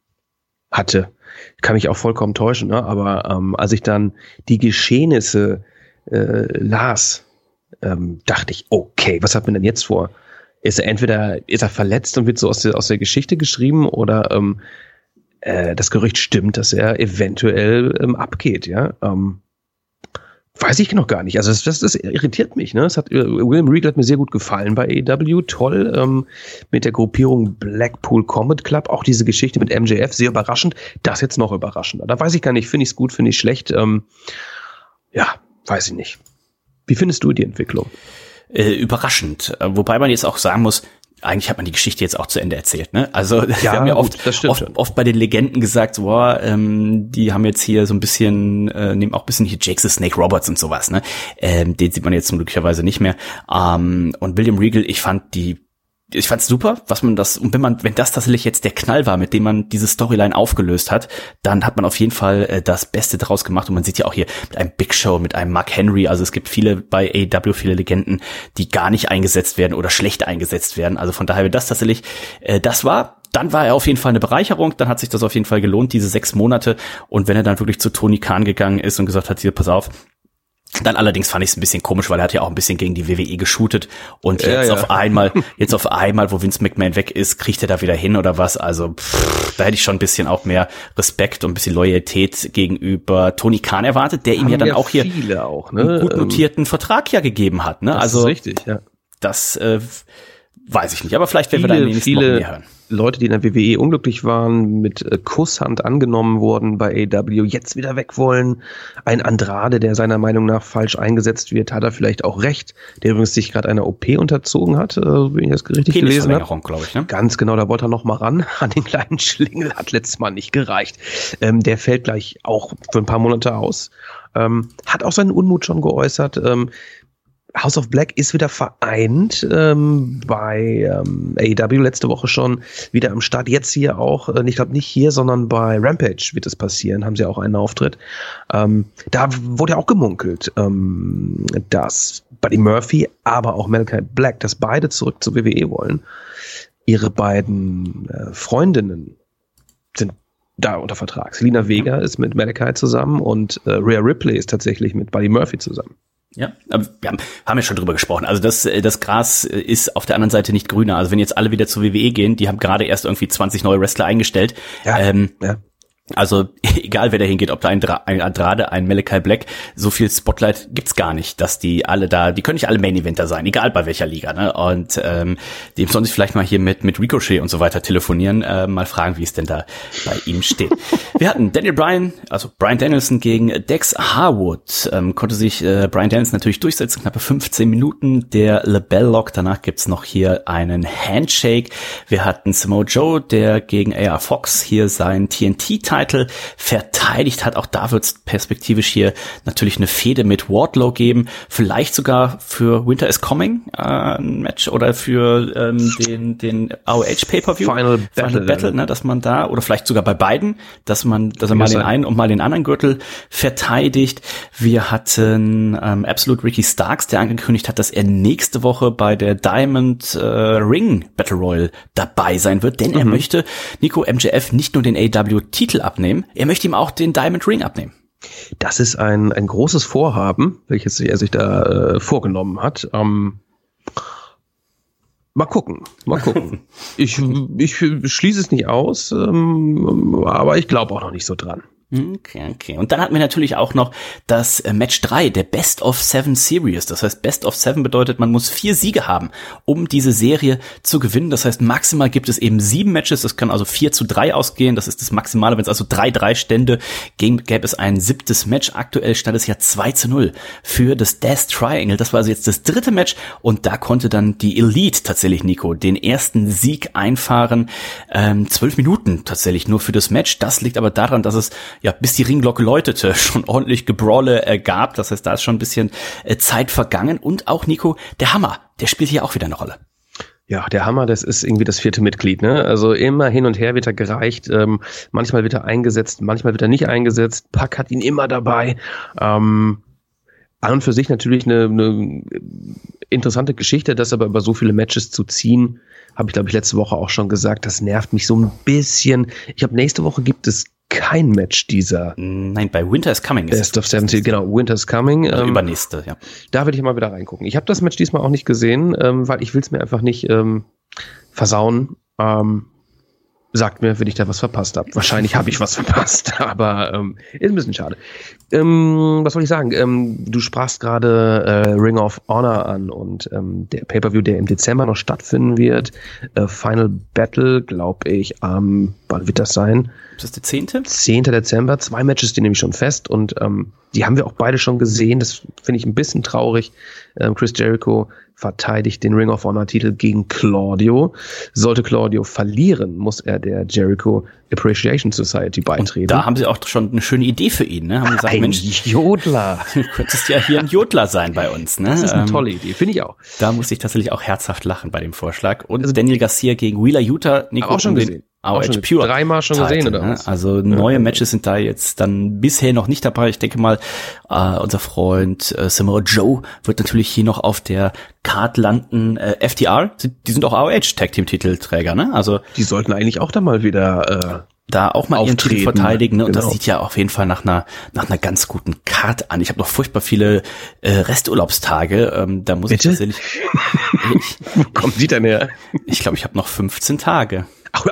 Hatte. Ich kann mich auch vollkommen täuschen, ne? Aber ähm, als ich dann die Geschehnisse äh, las, ähm, dachte ich, okay, was hat man denn jetzt vor? Ist er entweder ist er verletzt und wird so aus der, aus der Geschichte geschrieben oder ähm, äh, das Gerücht stimmt, dass er eventuell ähm, abgeht, ja? Ähm, Weiß ich noch gar nicht. Also das, das, das irritiert mich. Ne, es hat William Regal hat mir sehr gut gefallen bei A E W. Toll ähm, mit der Gruppierung Blackpool Combat Club. Auch diese Geschichte mit M J F sehr überraschend. Das jetzt noch überraschender. Da weiß ich gar nicht. Finde ich es gut? Finde ich schlecht? Ähm, ja, weiß ich nicht. Wie findest du die Entwicklung? Äh, überraschend. Wobei man jetzt auch sagen muss, eigentlich hat man die Geschichte jetzt auch zu Ende erzählt, ne? Also ja, wir haben ja oft, gut, oft, oft bei den Legenden gesagt, so, boah, ähm, die haben jetzt hier so ein bisschen, äh, nehmen auch ein bisschen hier Jake the Snake Roberts und sowas, ne? Ähm, den sieht man jetzt glücklicherweise nicht mehr. Ähm, und William Regal, ich fand die, ich fand's super, was man das, und wenn man, wenn das tatsächlich jetzt der Knall war, mit dem man diese Storyline aufgelöst hat, dann hat man auf jeden Fall äh, das Beste draus gemacht. Und man sieht ja auch hier mit einem Big Show, mit einem Mark Henry, also es gibt viele bei A E W, viele Legenden, die gar nicht eingesetzt werden oder schlecht eingesetzt werden. Also von daher, wenn das tatsächlich äh, das war, dann war er auf jeden Fall eine Bereicherung, dann hat sich das auf jeden Fall gelohnt, diese sechs Monate. Und wenn er dann wirklich zu Tony Khan gegangen ist und gesagt hat, hier, pass auf, dann allerdings fand ich es ein bisschen komisch, weil er hat ja auch ein bisschen gegen die W W E geshootet und ja, jetzt ja. auf einmal, jetzt auf einmal, wo Vince McMahon weg ist, kriegt er da wieder hin oder was? Also pff, da hätte ich schon ein bisschen auch mehr Respekt und ein bisschen Loyalität gegenüber Tony Khan erwartet, der ihm ja dann ja auch hier auch, ne? einen gut notierten ähm, Vertrag ja gegeben hat. Ne? Das also, ist richtig, ja. Das äh, weiß ich nicht, aber vielleicht werden wir da in den nächsten Wochen mehr hören. Leute, die in der W W E unglücklich waren, mit Kusshand angenommen wurden bei A E W, jetzt wieder weg wollen. Ein Andrade, der seiner Meinung nach falsch eingesetzt wird, hat er vielleicht auch recht. Der übrigens sich gerade einer O P unterzogen hat, wenn ich das richtig gelesen habe. glaube ich. Ne? Ganz genau, da wollte er noch mal ran. An den kleinen Schlingel hat letztes Mal nicht gereicht. Ähm, der fällt gleich auch für ein paar Monate aus. Ähm, hat auch seinen Unmut schon geäußert. Ähm, House of Black ist wieder vereint ähm, bei ähm, A E W, letzte Woche schon wieder am Start, jetzt hier auch, äh, ich glaube nicht hier, sondern bei Rampage wird es passieren, haben sie auch einen Auftritt. Ähm, da wurde ja auch gemunkelt, ähm, dass Buddy Murphy, aber auch Malakai Black, dass beide zurück zur W W E wollen. Ihre beiden äh, Freundinnen sind da unter Vertrag. Selina Vega ist mit Malakai zusammen und äh, Rhea Ripley ist tatsächlich mit Buddy Murphy zusammen. Ja, aber wir haben, haben ja schon drüber gesprochen. Also das das Gras ist auf der anderen Seite nicht grüner. Also wenn jetzt alle wieder zur W W E gehen, die haben gerade erst irgendwie zwanzig neue Wrestler eingestellt. Ja, ähm, ja. Also egal, wer da hingeht, ob da ein, Dra- ein Andrade, ein Malakai Black, so viel Spotlight gibt's gar nicht, dass die alle da, die können nicht alle Main-Eventer sein, egal bei welcher Liga, ne? Und ähm, dem sollen sich vielleicht mal hier mit mit Ricochet und so weiter telefonieren, äh, mal fragen, wie es denn da bei ihm steht. Wir hatten Daniel Bryan, also Bryan Danielson gegen Dax Harwood, ähm, konnte sich äh, Bryan Danielson natürlich durchsetzen, knappe fünfzehn Minuten, der Lebell-Lock, danach gibt's noch hier einen Handshake. Wir hatten Samoa Joe, der gegen A R Fox hier seinen T N T-Teil verteidigt hat. Auch da wird es perspektivisch hier natürlich eine Fehde mit Wardlow geben. Vielleicht sogar für Winter is Coming äh, ein Match oder für ähm, den den A O H Pay-Per-View. Final Battle, Final Battle ne, dass man da, oder vielleicht sogar bei beiden, dass man dass er mal den einen und mal den anderen Gürtel verteidigt. Wir hatten ähm, Absolute Ricky Starks, der angekündigt hat, dass er nächste Woche bei der Diamond äh, Ring Battle Royal dabei sein wird, denn mhm. er möchte Nico M J F nicht nur den A E W-Titel abnehmen, er möchte ihm auch den Diamond Ring abnehmen. Das ist ein, ein großes Vorhaben, welches er sich da äh, vorgenommen hat. Ähm, mal gucken, mal gucken. ich, ich schließe es nicht aus, ähm, aber ich glaube auch noch nicht so dran. Okay, okay. Und dann hatten wir natürlich auch noch das Match drei, der Best of Seven Series. Das heißt, Best of Seven bedeutet, man muss vier Siege haben, um diese Serie zu gewinnen. Das heißt, maximal gibt es eben sieben Matches. Das kann also vier zu drei ausgehen. Das ist das Maximale. Wenn es also drei, drei Stände gäbe, es ein siebtes Match. Aktuell stand es ja zwei zu null für das Death Triangle. Das war also jetzt das dritte Match. Und da konnte dann die Elite tatsächlich, Nico, den ersten Sieg einfahren. Ähm, zwölf Minuten tatsächlich nur für das Match. Das liegt aber daran, dass es ja, bis die Ringglocke läutete, schon ordentlich Gebrawle äh, gab. Das heißt, da ist schon ein bisschen äh, Zeit vergangen. Und auch, Nico, der Hammer, der spielt hier auch wieder eine Rolle. Ja, der Hammer, das ist irgendwie das vierte Mitglied, ne? Also immer hin und her wird er gereicht. Ähm, manchmal wird er eingesetzt, manchmal wird er nicht eingesetzt. Pack hat ihn immer dabei. Ähm, an und für sich natürlich eine, eine interessante Geschichte, das aber über so viele Matches zu ziehen, habe ich, glaube ich, letzte Woche auch schon gesagt. Das nervt mich so ein bisschen. Ich habe nächste Woche gibt es kein Match dieser. Nein, bei Winter is Coming. Best of Seven, genau, Winter is Coming. Also ähm, übernächste, ja. Da will ich mal wieder reingucken. Ich habe das Match diesmal auch nicht gesehen, ähm, weil ich will es mir einfach nicht ähm, versauen. Ähm, Sagt mir, wenn ich da was verpasst habe. Wahrscheinlich habe ich was verpasst, aber ähm, ist ein bisschen schade. Ähm, was soll ich sagen? Ähm, du sprachst gerade äh, Ring of Honor an und ähm, der Pay-Per-View, der im Dezember noch stattfinden wird. Äh, Final Battle, glaube ich, am, wann wird das sein? Ist das der zehnte? zehnter Dezember. Zwei Matches stehen nämlich schon fest und ähm, die haben wir auch beide schon gesehen. Das finde ich ein bisschen traurig. Ähm, Chris Jericho verteidigt den Ring of Honor Titel gegen Claudio. Sollte Claudio verlieren, muss er der Jericho Appreciation Society beitreten. Und da haben sie auch schon eine schöne Idee für ihn, ne? Haben gesagt, ein Mensch, Jodler. Du könntest ja hier ein Jodler sein bei uns, ne? Das ist eine tolle Idee, finde ich auch. Da muss ich tatsächlich auch herzhaft lachen bei dem Vorschlag. Und also Daniel Garcia gegen Wheeler Yuta, Nico, auch schon gesehen. Auch schon Pure dreimal schon Title, gesehen oder was? Ne? Also neue ja. Matches sind da jetzt dann bisher noch nicht dabei. Ich denke mal, äh, unser Freund äh, Samoa Joe wird natürlich hier noch auf der Card landen. Äh, F T R, die sind auch A O H Tag Team Titelträger, ne? Also die sollten eigentlich auch da mal wieder äh da auch mal ihren Titel verteidigen, ne? Und genau. Das sieht ja auf jeden Fall nach einer nach einer ganz guten Card an. Ich habe noch furchtbar viele äh, Resturlaubstage, ähm, da muss Bitte? ich tatsächlich Wo kommen die denn her? Ich glaube, ich habe noch fünfzehn Tage.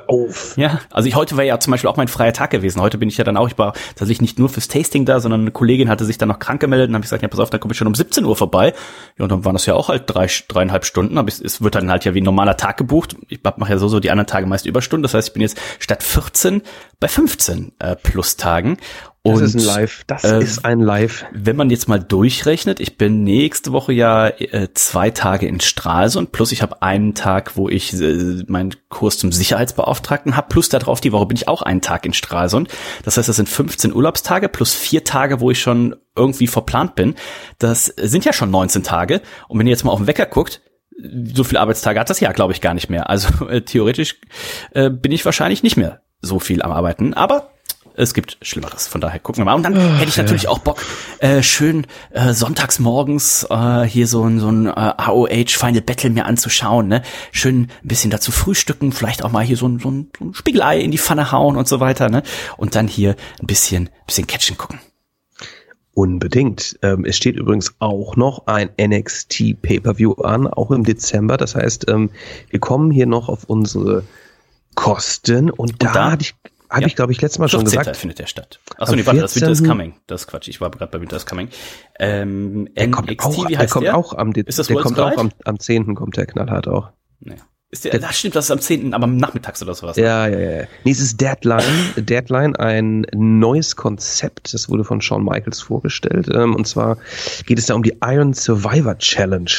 Auf. Ja, also ich, heute wäre ja zum Beispiel auch mein freier Tag gewesen. Heute bin ich ja dann auch, ich war tatsächlich nicht nur fürs Tasting da, sondern eine Kollegin hatte sich dann noch krank gemeldet und habe ich gesagt, ja pass auf, dann komme ich schon um siebzehn Uhr vorbei. Ja, und dann waren das ja auch halt drei, dreieinhalb Stunden, aber es, es wird dann halt ja wie ein normaler Tag gebucht. Ich mache ja so, so die anderen Tage meist Überstunden. Das heißt, ich bin jetzt statt vierzehn bei fünfzehn äh, Plus-Tagen. Und, das ist ein Live. Das äh, ist ein Live. Wenn man jetzt mal durchrechnet, ich bin nächste Woche ja äh, zwei Tage in Stralsund, plus ich habe einen Tag, wo ich äh, meinen Kurs zum Sicherheitsbeauftragten habe, plus darauf die Woche bin ich auch einen Tag in Stralsund. Das heißt, das sind fünfzehn Urlaubstage plus vier Tage, wo ich schon irgendwie verplant bin. Das sind ja schon neunzehn Tage. Und wenn ihr jetzt mal auf den Wecker guckt, so viele Arbeitstage hat das ja, glaube ich, gar nicht mehr. Also äh, theoretisch äh, bin ich wahrscheinlich nicht mehr so viel am Arbeiten, aber es gibt Schlimmeres, von daher gucken wir mal. Und dann Ach, hätte ich natürlich ja. auch Bock, äh, schön äh, sonntags morgens äh, hier so ein so ein äh, A O H Final Battle mir anzuschauen, ne? Schön ein bisschen dazu frühstücken, vielleicht auch mal hier so ein so ein, so ein Spiegelei in die Pfanne hauen und so weiter, ne? Und dann hier ein bisschen ein bisschen Catchen gucken. Unbedingt. Ähm, es steht übrigens auch noch ein N X T Pay-Per-View an, auch im Dezember. Das heißt, ähm, wir kommen hier noch auf unsere Kosten und, und da, da hatte ich Habe ja. ich, glaube ich, letztes Mal schon gesagt. findet der statt. Achso, nee, warte, das Winter is Coming. Das ist Quatsch, ich war gerade bei Winter is Coming. Ähm, der N X T, kommt auch, wie heißt der? Kommt der? Auch am, De- ist das der kommt auch am, am zehnten kommt der knallhart auch. Nee. Ist der, der, das stimmt, das ist am zehnten, aber nachmittags oder sowas. Ja, ja, ja. Nee, es ist Deadline. Deadline, ein neues Konzept, das wurde von Shawn Michaels vorgestellt. Und zwar geht es da um die Iron Survivor Challenge.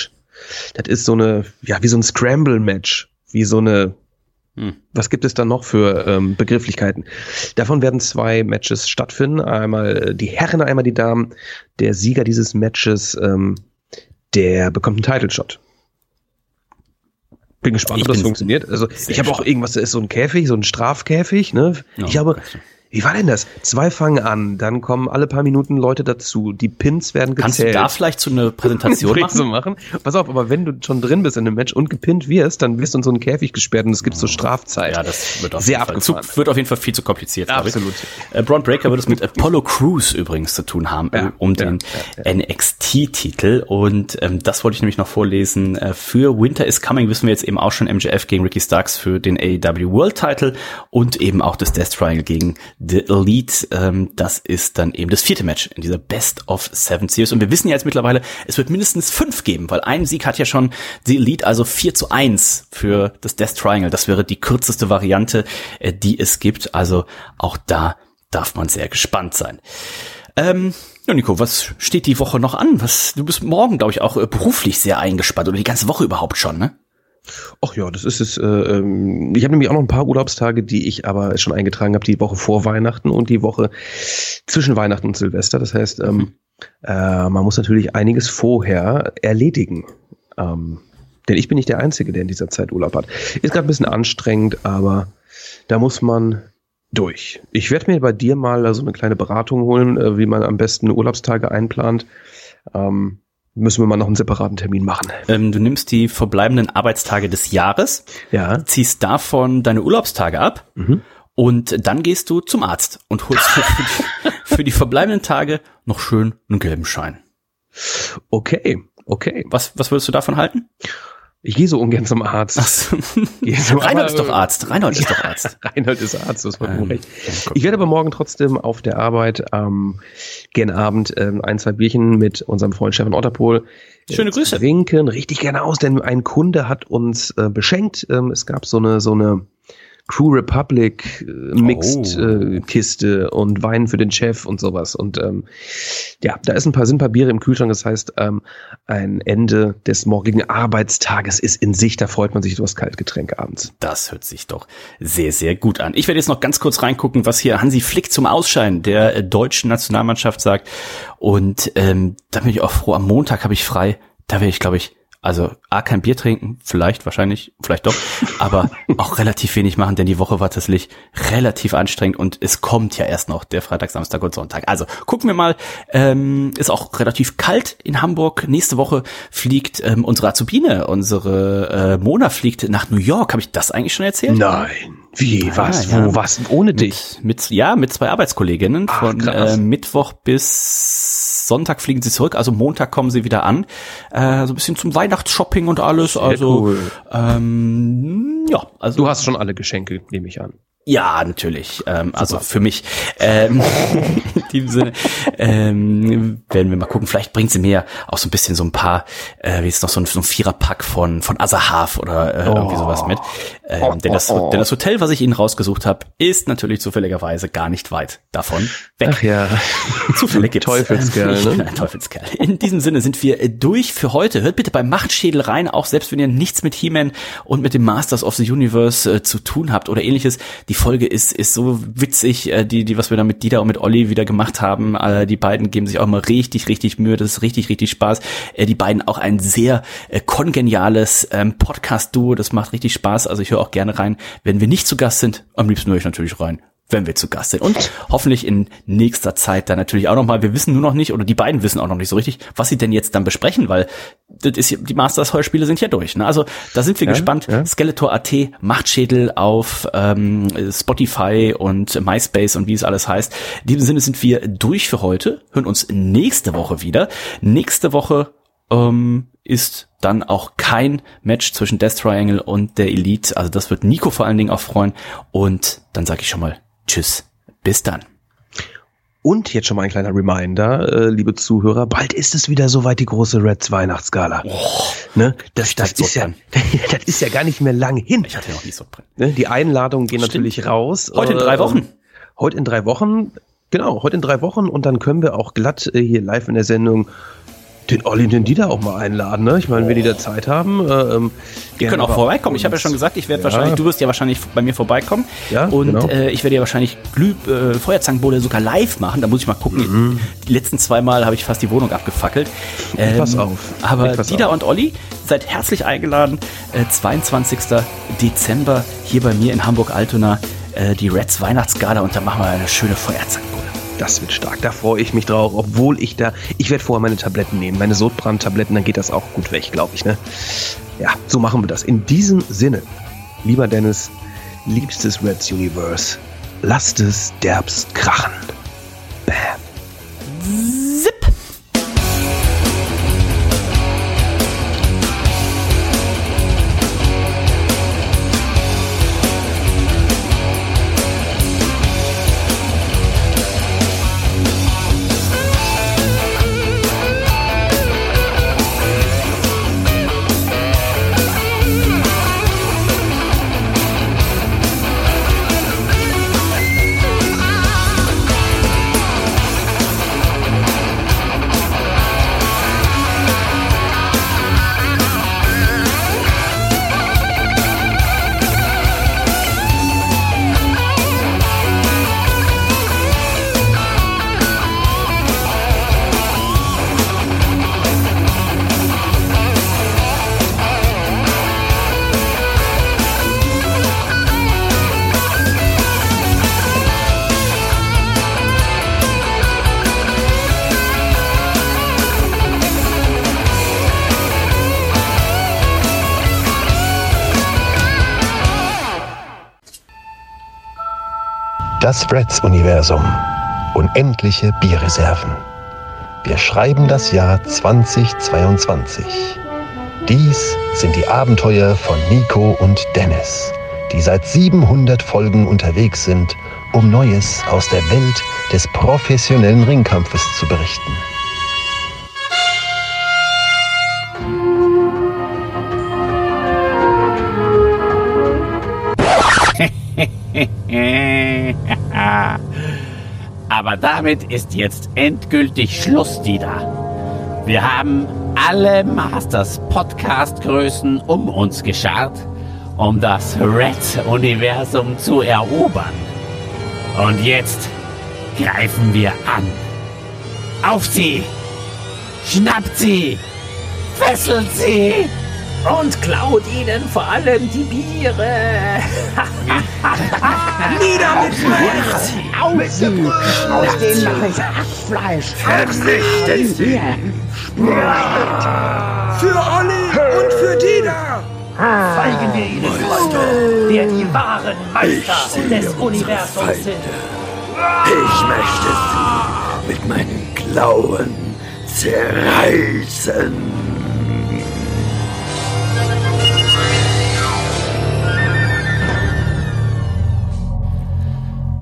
Das ist so eine, ja, wie so ein Scramble-Match. Wie so eine Was gibt es dann noch für ähm, Begrifflichkeiten? Davon werden zwei Matches stattfinden. Einmal die Herren, einmal die Damen. Der Sieger dieses Matches, ähm, der bekommt einen Title-Shot. Bin gespannt, ich ob das funktioniert. Also ich habe auch irgendwas, da ist so ein Käfig, so ein Strafkäfig. Ne? No, ich habe... Wie war denn das? Zwei fangen an, dann kommen alle paar Minuten Leute dazu, die Pins werden gezählt. Kannst du da vielleicht so eine Präsentation machen? machen? Pass auf, aber wenn du schon drin bist in einem Match und gepinnt wirst, dann wirst du in so einen Käfig gesperrt und es gibt so Strafzeit. Ja, das wird auf, Sehr jeden, Fall zu, wird auf jeden Fall viel zu kompliziert. Absolut. Äh, Braun Breaker wird es mit Apollo Crews übrigens zu tun haben, ja, um ja, den ja, ja. N X T-Titel. Und ähm, das wollte ich nämlich noch vorlesen. Äh, für Winter is Coming wissen wir jetzt eben auch schon M J F gegen Ricky Starks für den A E W World Title und eben auch das Death Triangle gegen The Elite, ähm, das ist dann eben das vierte Match in dieser Best of Seven Series. Und wir wissen ja jetzt mittlerweile, es wird mindestens fünf geben, weil einen Sieg hat ja schon The Elite, also vier zu eins für das Death Triangle. Das wäre die kürzeste Variante, äh, die es gibt. Also auch da darf man sehr gespannt sein. Ähm, ja, Nico, was steht die Woche noch an? Was, du bist morgen, glaube ich, auch äh, beruflich sehr eingespannt oder die ganze Woche überhaupt schon, ne? Ach ja, das ist es. Äh, ähm, ich habe nämlich auch noch ein paar Urlaubstage, die ich aber schon eingetragen habe, die Woche vor Weihnachten und die Woche zwischen Weihnachten und Silvester. Das heißt, ähm, äh, man muss natürlich einiges vorher erledigen. Ähm, denn ich bin nicht der Einzige, der in dieser Zeit Urlaub hat. Ist gerade ein bisschen anstrengend, aber da muss man durch. Ich werde mir bei dir mal so eine kleine Beratung holen, äh, wie man am besten Urlaubstage einplant. Ähm, müssen wir mal noch einen separaten Termin machen. Ähm, du nimmst die verbleibenden Arbeitstage des Jahres, ja. ziehst davon deine Urlaubstage ab mhm. und dann gehst du zum Arzt und holst für, für, die, für die verbleibenden Tage noch schön einen gelben Schein. Okay, okay. Was, was würdest du davon halten? Ich gehe so ungern zum Arzt. So. So, Reinhold ist doch Arzt. Reinhold ist ja, doch Arzt. Reinhold ist Arzt, das war ähm, recht. Ich werde aber morgen trotzdem auf der Arbeit ähm, gern Abend ähm, ein, zwei Bierchen mit unserem Freund Stefan Otterpohl Schöne Grüße. Trinken. Richtig gerne aus, denn ein Kunde hat uns äh, beschenkt. Ähm, es gab so eine, so eine Crew Republic äh, Mixed oh. äh, Kiste und Wein für den Chef und sowas. Und ähm, ja, da ist ein paar, sind ein paar Biere im Kühlschrank. Das heißt, ähm, ein Ende des morgigen Arbeitstages ist in sich. Da freut man sich über das Kaltgetränk abends. Das hört sich doch sehr, sehr gut an. Ich werde jetzt noch ganz kurz reingucken, was hier Hansi Flick zum Ausscheiden der äh, deutschen Nationalmannschaft sagt. Und ähm, da bin ich auch froh. Am Montag habe ich frei. Da werde ich, glaube ich, Also, A, kein Bier trinken, vielleicht, wahrscheinlich, vielleicht doch, aber auch relativ wenig machen, denn die Woche war tatsächlich relativ anstrengend und es kommt ja erst noch der Freitag, Samstag und Sonntag. Also, gucken wir mal, ähm, ist auch relativ kalt in Hamburg. Nächste Woche fliegt ähm, unsere Azubine, unsere äh, Mona fliegt nach New York. Habe ich das eigentlich schon erzählt? Nein. Wie, ah, was, ja. wo, was, ohne mit, dich? Mit, ja, mit zwei Arbeitskolleginnen. Ach, von äh, Mittwoch bis Sonntag fliegen sie zurück, also Montag kommen sie wieder an. Äh, so ein bisschen zum Weihnachtsshopping und alles. Sehr also cool. ähm, ja, also du hast schon alle Geschenke, nehme ich an. Ja, natürlich. Ähm, also für mich. Ähm, in diesem Sinne ähm, werden wir mal gucken. Vielleicht bringt sie mir auch so ein bisschen so ein paar, äh, wie ist noch so ein, so ein Viererpack von von Asahaf oder äh, oh. irgendwie sowas mit. Ähm, denn, das, denn das Hotel, was ich Ihnen rausgesucht habe, ist natürlich zufälligerweise gar nicht weit davon weg. Ach ja. Zufälle gibt's. Teufelskerl, ne? Nein, Teufelskerl. In diesem Sinne sind wir durch für heute. Hört bitte beim Machtschädel rein, auch selbst wenn ihr nichts mit He-Man und mit dem Masters of the Universe äh, zu tun habt oder ähnliches. Die Folge ist ist so witzig, die die was wir da mit Dieter und mit Olli wieder gemacht haben. Die beiden geben sich auch mal richtig, richtig Mühe. Das ist richtig, richtig Spaß. Die beiden auch ein sehr kongeniales Podcast-Duo. Das macht richtig Spaß. Also ich höre auch gerne rein, wenn wir nicht zu Gast sind. Am liebsten höre ich natürlich rein, wenn wir zu Gast sind. Und hoffentlich in nächster Zeit dann natürlich auch nochmal. Wir wissen nur noch nicht, oder die beiden wissen auch noch nicht so richtig, was sie denn jetzt dann besprechen, weil das ist, die Masters-Heuerspiele sind ja durch. Ne? Also da sind wir ja gespannt. Ja. Skeletor Punkt A T, Machtschädel auf ähm, Spotify und MySpace und wie es alles heißt. In diesem Sinne sind wir durch für heute. Hören uns nächste Woche wieder. Nächste Woche ähm, ist dann auch kein Match zwischen Death Triangle und der Elite. Also das wird Nico vor allen Dingen auch freuen. Und dann sage ich schon mal tschüss, bis dann. Und jetzt schon mal ein kleiner Reminder, äh, liebe Zuhörer, bald ist es wieder soweit, die große Reds Weihnachtsgala. Oh, ne? Das, das, das, ist ja, das ist ja gar nicht mehr lang hin. Ich hatte ja auch nicht so drin. Die Einladungen gehen Stimmt. natürlich raus. Heute in drei Wochen. Heute in drei Wochen, genau, heute in drei Wochen. Und dann können wir auch glatt äh, hier live in der Sendung den Olli und den Dieter auch mal einladen, ne? Ich meine, wenn die da Zeit haben, ähm, die können auch vorbeikommen. Ich habe ja schon gesagt, ich werde ja. wahrscheinlich, du wirst ja wahrscheinlich bei mir vorbeikommen. Ja, und genau. äh, ich werde ja wahrscheinlich Glüh, äh, Feuerzangenbowle sogar live machen. Da muss ich mal gucken. Mhm. Die letzten zwei Mal habe ich fast die Wohnung abgefackelt. Ähm, pass auf. Aber pass Dieter auf. Und Olli, seid herzlich eingeladen. Äh, zweiundzwanzigster Dezember hier bei mir in Hamburg-Altona äh, die Reds Weihnachtsgala und da machen wir eine schöne Feuerzangenbowle. Das wird stark, da freue ich mich drauf, obwohl ich da, ich werde vorher meine Tabletten nehmen, meine Sodbrandtabletten, dann geht das auch gut weg, glaube ich, ne? Ja, so machen wir das. In diesem Sinne, lieber Dennis, liebstes Reds Universe, lasst es derbst krachen. Bam. Zip. Das Reds-Universum. Unendliche Bierreserven. Wir schreiben das Jahr zweitausendzweiundzwanzig. Dies sind die Abenteuer von Nico und Dennis, die seit siebenhundert Folgen unterwegs sind, um Neues aus der Welt des professionellen Ringkampfes zu berichten. Aber damit ist jetzt endgültig Schluss, Dida. Wir haben alle Masters-Podcast-Größen um uns geschart, um das Reds-Universum zu erobern. Und jetzt greifen wir an. Auf sie! Schnappt sie! Fesselt sie! Und klaut ihnen vor allem die Biere! Nieder mit Reds! Aus dem Brust! Hackfleisch! Vernichtet sie! Spreitet! Für Olli hey. Und für Dina! Zeigen wir ihnen, Freunde, wer die wahren Meister des Universums sind! Ich möchte sie mit meinen Klauen zerreißen!